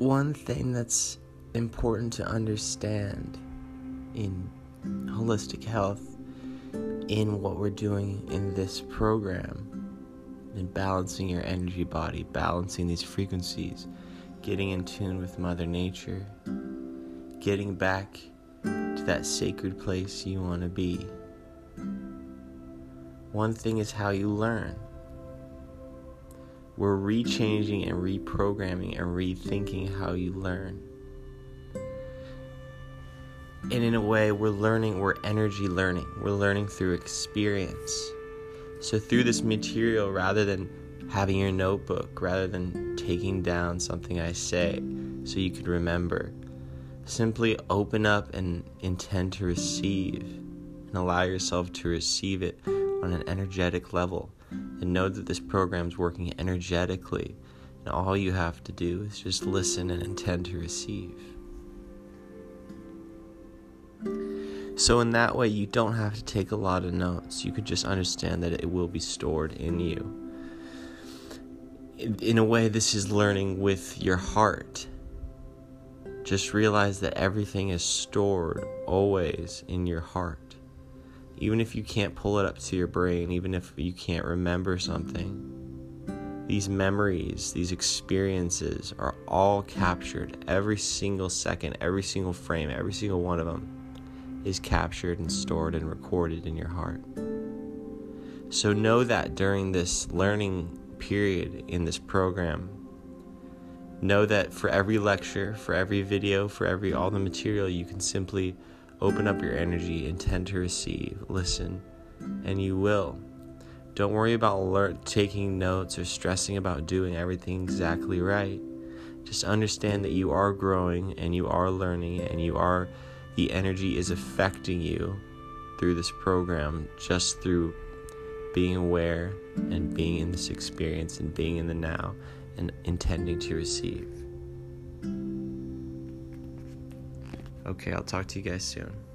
one thing that's important to understand in holistic health, in what we're doing in this program, in balancing your energy body, balancing these frequencies, getting in tune with Mother Nature, getting back to that sacred place you want to be. One thing is how you learn. We're rechanging and reprogramming and rethinking how you learn. And in a way, we're energy learning. We're learning through experience. So through this material, rather than having your notebook, rather than taking down something I say so you could remember, simply open up and intend to receive and allow yourself to receive it on an energetic level, and know that this program's working energetically, and all you have to do is just listen and intend to receive. So in that way, you don't have to take a lot of notes. You could just understand that it will be stored in you. In a way, this is learning with your heart. Just realize that everything is stored always in your heart. Even if you can't pull it up to your brain, even if you can't remember something, these memories, these experiences are all captured. Every single second, every single frame, every single one of them is captured and stored and recorded in your heart. So know that during this learning period in this program, know that for every lecture, for every video, for all the material, you can simply open up your energy, intend to receive, listen, and you will. Don't worry about taking notes or stressing about doing everything exactly right. Just understand that you are growing and you are learning, and the energy is affecting you through this program, just through being aware and being in this experience and being in the now and intending to receive. Okay, I'll talk to you guys soon.